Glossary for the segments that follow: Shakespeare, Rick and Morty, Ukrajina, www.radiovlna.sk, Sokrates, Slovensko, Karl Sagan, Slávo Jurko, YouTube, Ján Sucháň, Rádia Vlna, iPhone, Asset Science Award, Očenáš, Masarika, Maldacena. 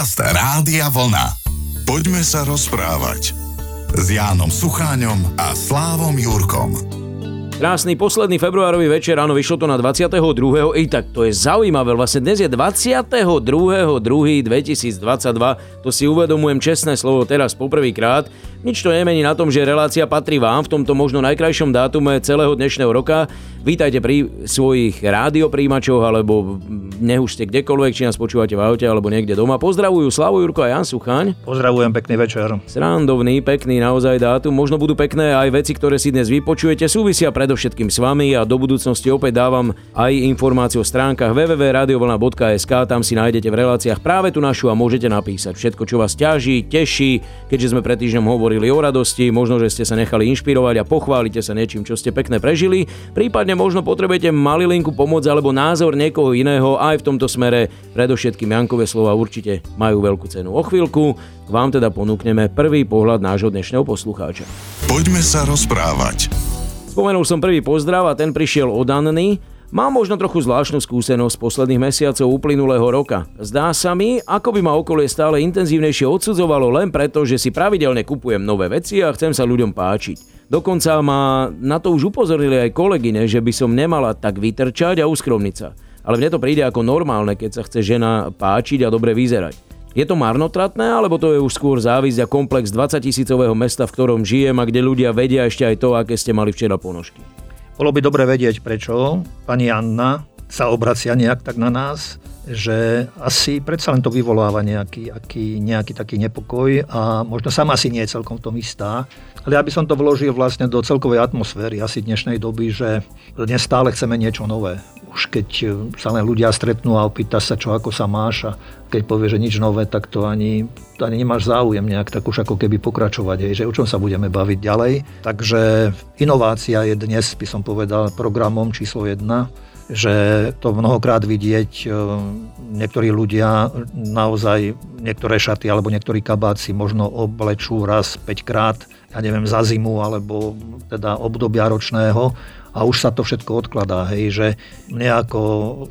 Podcast Rádia Vlna. Poďme sa rozprávať s Jánom Sucháňom a Slávom Jurkom. Krásny posledný februárový večer, áno, vyšlo to na 22. I tak to je zaujímavé, vlastne dnes je 22.2.2022, to si uvedomujem čestné slovo teraz poprvýkrát. Nič to nemení na tom, že relácia patrí vám v tomto možno najkrajšom dátume celého dnešného roka. Vítajte pri svojich rádiopríjimačoch, alebo nech už ste kdekoľvek, či nás počúvate v aute alebo niekde doma. Pozdravujú Slávo Jurko a Ján Sucháň. Pozdravujem, pekný večer. Srandovný, pekný naozaj dátum. Možno budú pekné aj veci, ktoré si dnes vypočujete, súvisia predovšetkým s vami a do budúcnosti opäť dávam aj informáciu o stránkach www.radiovlna.sk. Tam si nájdete v reláciách práve tú našu a môžete napísať všetko, čo vás ťaží, teší, keďže sme pred týždňom hovorili o radosti, možno že ste sa nechali inšpirovať a pochválite sa niečím, čo ste pekne prežili, prípadne možno potrebujete malilinku pomoc alebo názor niekoho iného. Aj v tomto smere predovšetkým Jankové slova určite majú veľkú cenu. O chvíľku vám teda ponúkneme prvý pohľad nášho dnešného poslucháča. Poďme sa rozprávať. Spomenul som prvý pozdrav a ten prišiel od Anny. Mám možno trochu zvláštnu skúsenosť posledných mesiacov uplynulého roka. Zdá sa mi, ako by ma okolie stále intenzívnejšie odsudzovalo len preto, že si pravidelne kupujem nové veci a chcem sa ľuďom páčiť. Dokonca ma na to už upozorili aj kolegyne, že by som nemala tak vytrčať a uskromniť sa. Ale mne to príde ako normálne, keď sa chce žena páčiť a dobre vyzerať. Je to marnotratné, alebo to je už skôr závisť a komplex 20-tisícového mesta, v ktorom žijem a kde ľudia vedia ešte aj to, aké ste mali včera ponožky? Bolo by dobre vedieť, prečo pani Anna sa obracia nejak tak na nás, že asi predsa len to vyvoláva nejaký taký nepokoj a možno sama si nie je celkom v tom istá. Ale ja by som to vložil vlastne do celkovej atmosféry asi dnešnej doby, že dnes stále chceme niečo nové. Už keď sa len ľudia stretnú a opýta sa, čo ako sa máš, a keď povie, že nič nové, tak to ani nemáš záujem nejak tak už ako keby pokračovať, že o čom sa budeme baviť ďalej. Takže inovácia je dnes, by som povedal, programom číslo 1, že to mnohokrát vidieť, niektorí ľudia naozaj niektoré šaty alebo niektorí kabáci možno oblečú raz 5-krát, ja neviem, za zimu alebo teda obdobia ročného. A už sa to všetko odkladá, hej, že nejako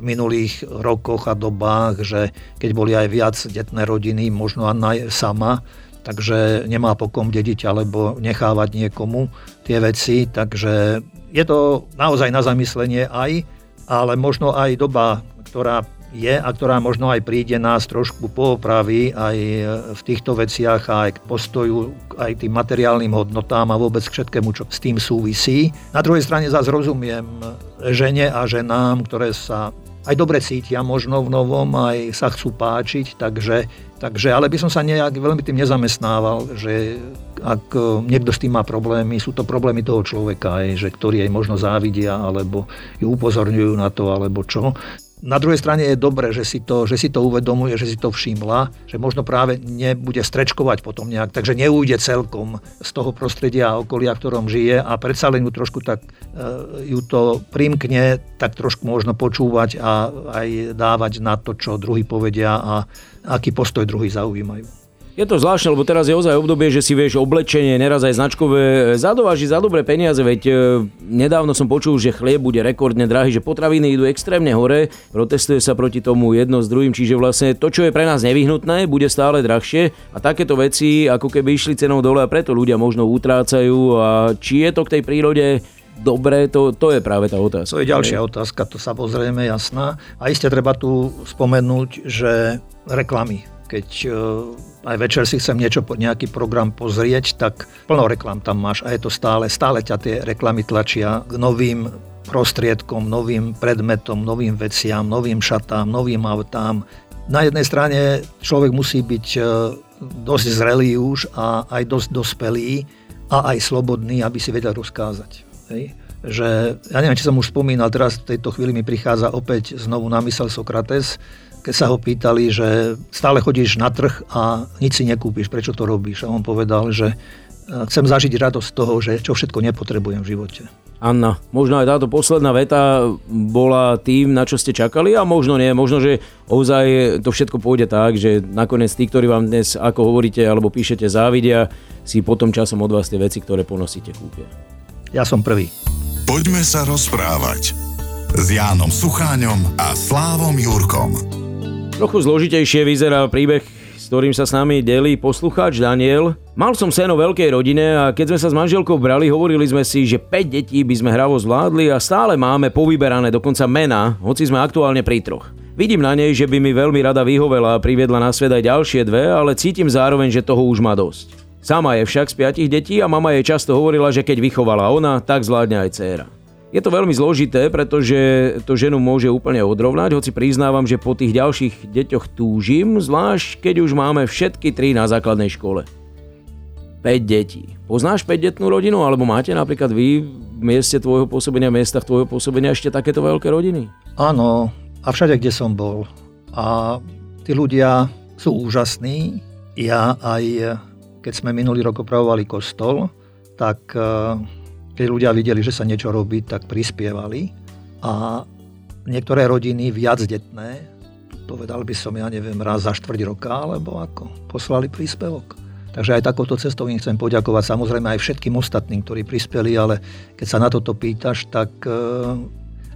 v minulých rokoch a dobách, že keď boli aj viac detné rodiny, možno Anna je sama, takže nemá po kom dediť alebo nechávať niekomu tie veci, takže je to naozaj na zamyslenie aj, ale možno aj doba, ktorá je a ktorá možno aj príde nás trošku poopraví aj v týchto veciach a aj k postoju, aj k tým materiálnym hodnotám a vôbec k všetkému, čo s tým súvisí. Na druhej strane zase rozumiem žene a ženám, ktoré sa aj dobre cítia možno v novom, aj sa chcú páčiť, takže ale by som sa nejak veľmi tým nezamestnával, že ak niekto s tým má problémy, sú to problémy toho človeka, aj, že ktorí jej možno závidia alebo ju upozorňujú na to, alebo čo. Na druhej strane je dobré, že si to uvedomuje, že si to všimla, že možno práve nebude strečkovať potom nejak, takže neújde celkom z toho prostredia a okolia, v ktorom žije a predsa len ju trošku tak ju to primkne, tak trošku možno počúvať a aj dávať na to, čo druhý povedia a aký postoj druhý zaujímajú. Je to zvláštne, lebo teraz je ozaj obdobie, že si vieš oblečenie, neraz aj značkové, zadovážiť za dobré peniaze, veď nedávno som počul, že chlieb bude rekordne drahý, že potraviny idú extrémne hore, protestuje sa proti tomu jedno s druhým, čiže vlastne to, čo je pre nás nevyhnutné, bude stále drahšie a takéto veci ako keby išli cenou dole a preto ľudia možno utrácajú a či je to k tej prírode dobre, to je práve tá otázka. To je ďalšia otázka, to samozrejme jasná a iste treba tu spomenúť, že reklamy, keď aj večer si chcem nejaký program pozrieť, tak plno reklam tam máš a je to stále ťa tie reklamy tlačia k novým prostriedkom, novým predmetom, novým veciam, novým šatám, novým autám. Na jednej strane človek musí byť dosť zrelý už a aj dosť dospelý a aj slobodný, aby si vedel rozkázať. Hej? Že, ja neviem, či som už spomínal, teraz v tejto chvíli mi prichádza opäť znovu na mysel Sokrates, keď sa ho pýtali, že stále chodíš na trh a nič si nekúpiš, prečo to robíš? A on povedal, že chcem zažiť radosť z toho, že čo všetko nepotrebujem v živote. Anna, možno aj táto posledná veta bola tým, na čo ste čakali a možno nie. Možno, že ozaj to všetko pôjde tak, že nakoniec tí, ktorí vám dnes, ako hovoríte alebo píšete, závidia, si potom časom od vás tie veci, ktoré ponosíte, kúpia. Ja som prvý. Poďme sa rozprávať s Jánom Sucháňom a Slávom Jurkom. Trochu zložitejšie vyzerá príbeh z ktorým sa s nami delí poslucháč Daniel. Mal som seno veľkej rodine a keď sme sa s manželkou brali, hovorili sme si, že 5 detí by sme hravo zvládli a stále máme povyberané dokonca mená, hoci sme aktuálne pri 3. Vidím na nej, že by mi veľmi rada vyhovela a priviedla na svet aj ďalšie 2, ale cítim zároveň, že toho už má dosť. Sama je však z 5 detí a mama jej často hovorila, že keď vychovala ona, tak zvládne aj dcéra. Je to veľmi zložité, pretože to ženu môže úplne odrovnať, hoci priznávam, že po tých ďalších deťoch túžim, zvlášť keď už máme všetky 3 na základnej škole. 5 detí. Poznáš 5-detnú rodinu, alebo máte napríklad vy v mieste tvojho pôsobenia, v miestach tvojho pôsobenia ešte takéto veľké rodiny? Áno, a všade, kde som bol. A tí ľudia sú úžasní. Ja aj, keď sme minulý rok opravovali kostol, tak... Keď ľudia videli, že sa niečo robí, tak prispievali. A niektoré rodiny viacdetné, povedal by som, ja neviem, raz za 4 roka, alebo ako, poslali príspevok. Takže aj takouto cestou im chcem poďakovať. Samozrejme aj všetkým ostatným, ktorí prispeli, ale keď sa na toto pýtaš, tak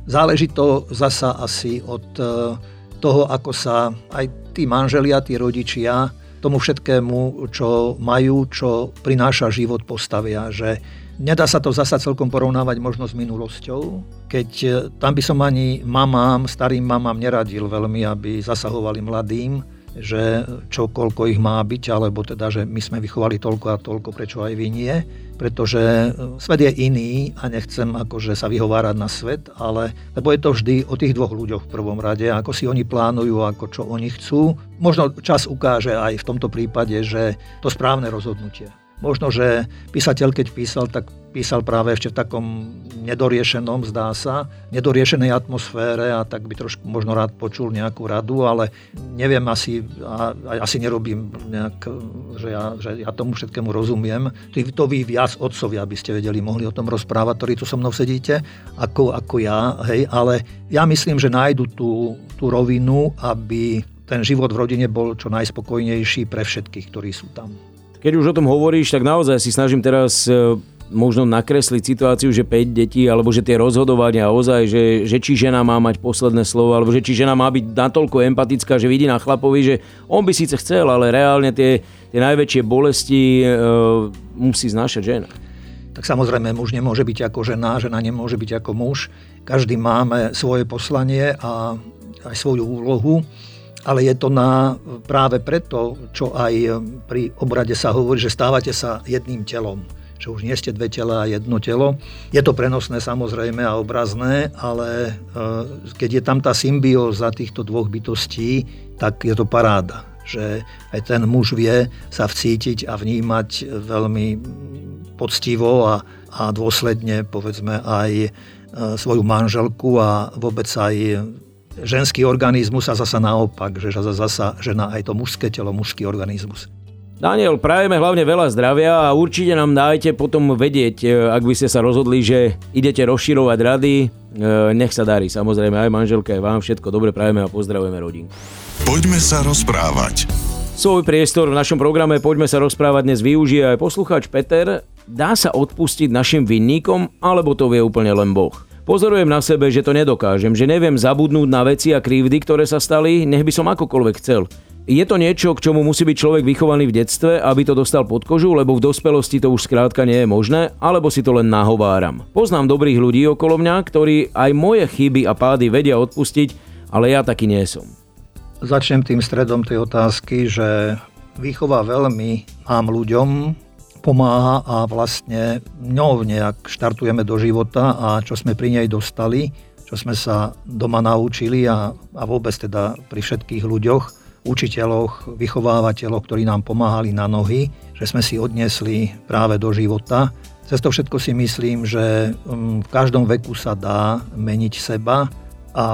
záleží to zasa asi od toho, ako sa aj tí manželia, tí rodičia tomu všetkému, čo majú, čo prináša život, postavia, že nedá sa to zasa celkom porovnávať možno s minulosťou, keď tam by som ani mamám, starým mamám neradil veľmi, aby zasahovali mladým, že čo koľko ich má byť, alebo teda, že my sme vychovali toľko a toľko, prečo aj vy nie, pretože svet je iný a nechcem akože sa vyhovárať na svet, ale lebo je to vždy o tých 2 ľuďoch v prvom rade, ako si oni plánujú, ako čo oni chcú. Možno čas ukáže aj v tomto prípade, že to správne rozhodnutie. Možno, že písateľ, keď písal, tak písal práve ešte v takom nedoriešenom, zdá sa, nedoriešenej atmosfére a tak by trošku možno rád počul nejakú radu, ale neviem, asi nerobím nejak, že ja tomu všetkému rozumiem. To vy viac otcovia by ste vedeli, mohli o tom rozprávať, ktorí tu so mnou sedíte, ako ja, hej, ale ja myslím, že nájdu tú rovinu, aby ten život v rodine bol čo najspokojnejší pre všetkých, ktorí sú tam. Keď už o tom hovoríš, tak naozaj si snažím teraz možno nakresliť situáciu, že 5 detí, alebo že tie rozhodovania ozaj, že či žena má mať posledné slovo, alebo že či žena má byť natoľko empatická, že vidí na chlapovi, že on by síce chcel, ale reálne tie najväčšie bolesti musí znášať žena. Tak samozrejme, muž nemôže byť ako žena, žena nemôže byť ako muž. Každý máme svoje poslanie a aj svoju úlohu. Ale je to práve preto, čo aj pri obrade sa hovorí, že stávate sa jedným telom. Že už nie ste 2 tela a jedno telo. Je to prenosné samozrejme a obrazné, ale keď je tam tá symbióza týchto 2 bytostí, tak je to paráda. Že aj ten muž vie sa vcítiť a vnímať veľmi poctivo a dôsledne, povedzme, aj svoju manželku a vôbec aj ženský organizmus a zasa naopak, že zasa žena aj to mužské telo, mužský organizmus. Daniel, prajeme hlavne veľa zdravia a určite nám dajte potom vedieť, ak by ste sa rozhodli, že idete rozširovať rady. Nech sa darí, samozrejme aj manželke, aj vám všetko dobre prajeme a pozdravujeme rodinku. Poďme sa rozprávať. Svoj priestor v našom programe Poďme sa rozprávať dnes využije aj poslucháč Peter. Dá sa odpustiť našim vinníkom, alebo to vie úplne len Boh? Pozorujem na sebe, že to nedokážem, že neviem zabudnúť na veci a krivdy, ktoré sa stali, nech by som akokoľvek chcel. Je to niečo, k čomu musí byť človek vychovaný v detstve, aby to dostal pod kožu, lebo v dospelosti to už skrátka nie je možné, alebo si to len nahováram. Poznám dobrých ľudí okolo mňa, ktorí aj moje chyby a pády vedia odpustiť, ale ja taký nie som. Začnem tým stredom tej otázky, že výchova veľmi nám ľuďom pomáha a vlastne ňou nejak štartujeme do života a čo sme pri nej dostali, čo sme sa doma naučili a vôbec teda pri všetkých ľuďoch, učiteľoch, vychovávateľoch, ktorí nám pomáhali na nohy, že sme si odnesli práve do života. Cez to všetko si myslím, že v každom veku sa dá meniť seba a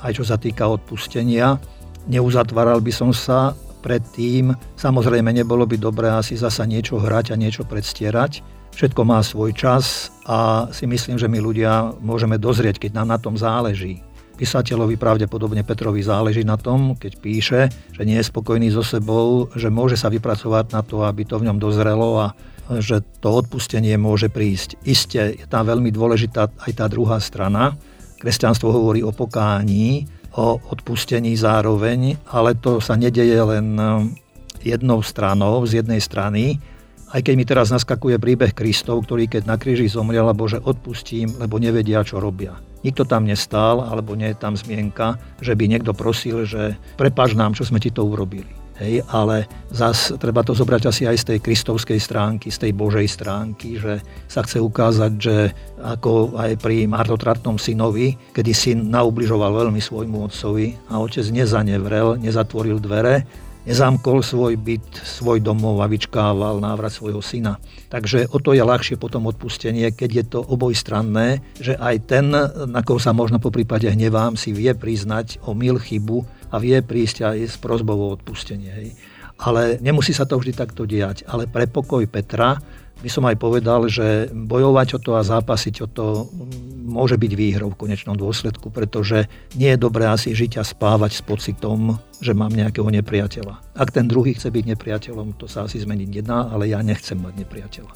aj čo sa týka odpustenia, neuzatváral by som sa predtým. Samozrejme, nebolo by dobré asi zasa niečo hrať a niečo predstierať. Všetko má svoj čas a si myslím, že my ľudia môžeme dozrieť, keď nám na tom záleží. Písateľovi, pravdepodobne Petrovi, záleží na tom, keď píše, že nie je spokojný so sebou, že môže sa vypracovať na to, aby to v ňom dozrelo a že to odpustenie môže prísť. Isté, je tam veľmi dôležitá aj tá druhá strana. Kresťanstvo hovorí o pokání, o odpustení zároveň, ale to sa nedeje len jednou stranou, z jednej strany, aj keď mi teraz naskakuje príbeh Kristov, ktorý keď na kríži zomrel, Bože, odpustím, lebo nevedia, čo robia. Nikto tam nestál, alebo nie je tam zmienka, že by niekto prosil, že prepáč nám, čo sme ti to urobili. Hej, ale zase treba to zobrať asi aj z tej kristovskej stránky, z tej Božej stránky, že sa chce ukázať, že ako aj pri marnotratnom synovi, kedy syn naubližoval veľmi svojmu otcovi a otec nezanevrel, nezatvoril dvere, nezamkol svoj byt, svoj domov a vyčkával návrat svojho syna. Takže o to je ľahšie potom odpustenie, keď je to obojstranné, že aj ten, na koho sa možno poprípade hnevám, si vie priznať omyl, chybu a vie prísť aj s prosbou o odpustenie. Hej. Ale nemusí sa to vždy takto diať. Ale pre pokoj Petra by som aj povedal, že bojovať o to a zápasiť o to môže byť výhrou v konečnom dôsledku, pretože nie je dobré asi žiť a spávať s pocitom, že mám nejakého nepriateľa. Ak ten druhý chce byť nepriateľom, to sa asi zmeniť nedá, ale ja nechcem mať nepriateľa.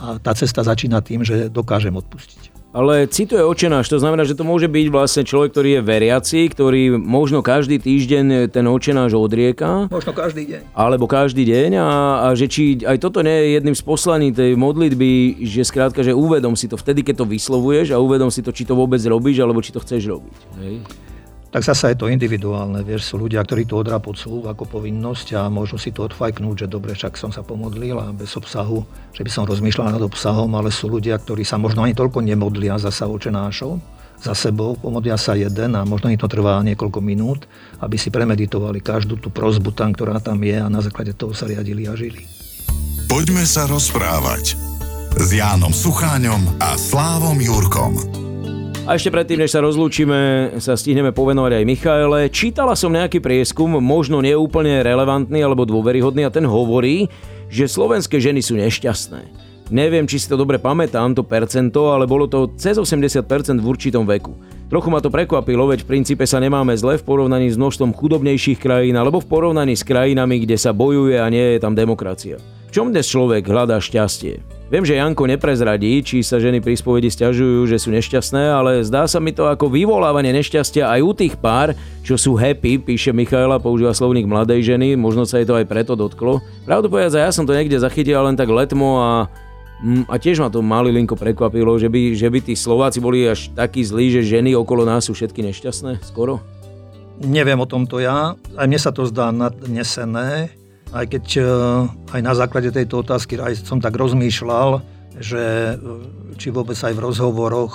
A tá cesta začína tým, že dokážem odpustiť. Ale cituje Očenáš, to znamená, že to môže byť vlastne človek, ktorý je veriaci, ktorý možno každý týždeň ten Očenáš odrieka. Možno každý deň. Alebo každý deň a že či aj toto nie je jedným z poslaní tej modlitby, že skrátka, že uvedom si to vtedy, keď to vyslovuješ a uvedom si to, či to vôbec robíš, alebo či to chceš robiť. Hej. Tak zasa je to individuálne, vieš, sú ľudia, ktorí to odrapocú ako povinnosť a môžu si to odfajknúť, že dobre, však som sa pomodlil a bez obsahu, že by som rozmýšľal nad obsahom, ale sú ľudia, ktorí sa možno ani toľko nemodlia zasa Očenášov za sebou, pomodlia sa jeden a možno im to trvá niekoľko minút, aby si premeditovali každú tú prosbu tam, ktorá tam je a na základe toho sa riadili a žili. Poďme sa rozprávať s Jánom Sucháňom a Slávom Jurkom. A ešte predtým, než sa rozlúčime, sa stihneme povenovať aj Michaele. Čítala som nejaký prieskum, možno neúplne relevantný alebo dôveryhodný a ten hovorí, že slovenské ženy sú nešťastné. Neviem, či si to dobre pamätám, to percento, ale bolo to cez 80% v určitom veku. Trochu ma to prekvapilo, veď v princípe sa nemáme zle v porovnaní s množstvom chudobnejších krajín alebo v porovnaní s krajinami, kde sa bojuje a nie je tam demokracia. V čom dnes človek hľadá šťastie? Viem, že Janko neprezradí, či sa ženy pri spovedi sťažujú, že sú nešťastné, ale zdá sa mi to ako vyvolávanie nešťastia aj u tých pár, čo sú happy, píše Michaela, používa slovník mladej ženy, možno sa jej to aj preto dotklo. Pravdu povedať, ja som to niekde zachytil len tak letmo a tiež ma to malilinko prekvapilo, že by tí Slováci boli až takí zlí, že ženy okolo nás sú všetky nešťastné, skoro. Neviem o tomto ja, aj mne sa to zdá nadnesené. Aj keď aj na základe tejto otázky aj som tak rozmýšľal, že či vôbec aj v rozhovoroch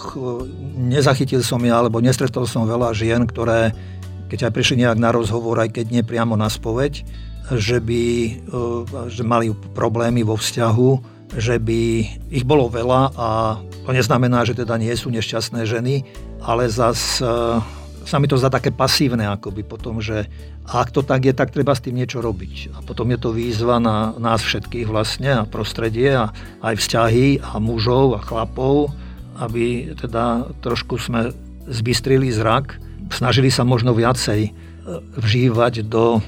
nezachytil som ja, alebo nestretol som veľa žien, ktoré keď aj prišli nejak na rozhovor, aj keď nie priamo na spoveď, že mali problémy vo vzťahu, že by ich bolo veľa a to neznamená, že teda nie sú nešťastné ženy, ale zas sa mi to zdá také pasívne akoby potom, že ak to tak je, tak treba s tým niečo robiť. A potom je to výzva na nás všetkých vlastne a prostredie a aj vzťahy a mužov a chlapov, aby teda trošku sme zbystrili zrak, snažili sa možno viacej vžívať do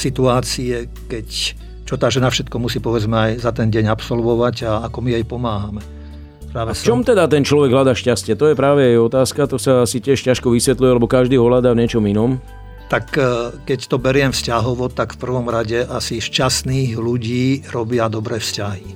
situácie, keď čo tá žena všetko musí povedzme aj za ten deň absolvovať a ako my jej pomáhame. A v čom teda ten človek hľada šťastie? To je práve jej otázka, to sa asi tiež ťažko vysvetľuje, lebo každý ho hľadá v niečom inom. Tak keď to beriem vzťahovo, tak v prvom rade asi šťastných ľudí robia dobré vzťahy.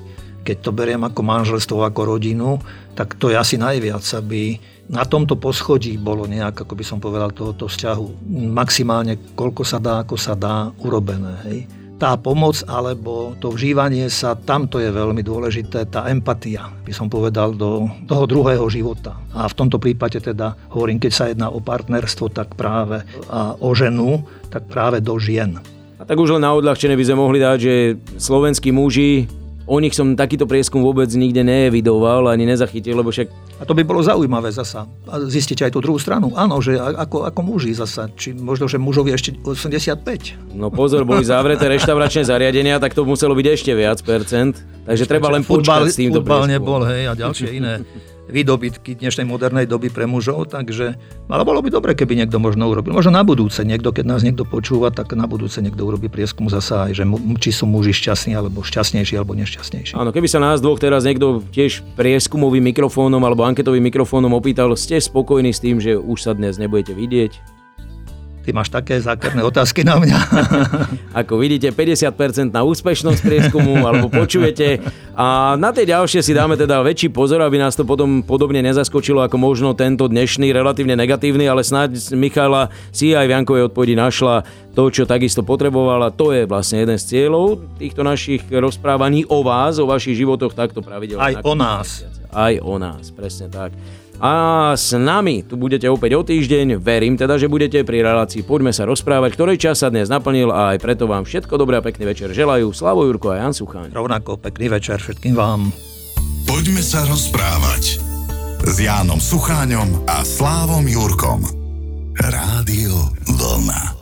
Keď to beriem ako manželstvo, ako rodinu, tak to je asi najviac, aby na tomto poschodí bolo nejak, ako by som povedal, tohoto vzťahu maximálne koľko sa dá, ako sa dá, urobené, hej. Tá pomoc alebo to vžívanie sa, tamto je veľmi dôležité, tá empatia, by som povedal, do toho druhého života. A v tomto prípade teda hovorím, keď sa jedná o partnerstvo, tak práve a o ženu, tak práve do žien. A tak už len na odľahčenie by sme mohli dať, že slovenskí muži, o nich som takýto prieskum vôbec nikde nevidoval ani nezachytil, lebo však... A to by bolo zaujímavé zasa. Zistiť aj tú druhú stranu. Áno, že ako muži zasa. Či možno, že mužov je ešte 85. No pozor, boli zavreté reštauračné zariadenia, tak to muselo byť ešte viac percent. Takže treba len počkať s týmto prieskumom. Futbal nebol, hej, a ďalšie iné výdobytky dnešnej modernej doby pre mužov, takže, ale bolo by dobre, keby niekto možno urobil. Možno na budúce niekto, keď nás niekto počúva, tak na budúce niekto urobí prieskum zasa aj, že či sú muži šťastní, alebo šťastnejší, alebo nešťastnejší. Áno, keby sa nás dvoch teraz niekto tiež prieskumovým mikrofónom alebo anketovým mikrofónom opýtal, ste spokojní s tým, že už sa dnes nebudete vidieť? Ty máš také zákerné otázky na mňa. Ako vidíte, 50% na úspešnosť prieskumu, alebo počujete. A na tie ďalšie si dáme teda väčší pozor, aby nás to potom podobne nezaskočilo, ako možno tento dnešný, relatívne negatívny, ale snáď Michala si aj v Jankovej odpovedi našla to, čo takisto potrebovala. To je vlastne jeden z cieľov týchto našich rozprávaní o vás, o vašich životoch takto pravidelne. Aj o nás. Aj o nás, presne tak. A s nami tu budete opäť o týždeň. Verím teda, že budete pri relácii Poďme sa rozprávať, ktorej čas sa dnes naplnil, a aj preto vám všetko dobré a pekný večer želajú Slávo Jurko a Ján Sucháň. Rovnako pekný večer všetkým vám. Poďme sa rozprávať s Jánom Sucháňom a Slávom Jurkom. Rádio Vlna.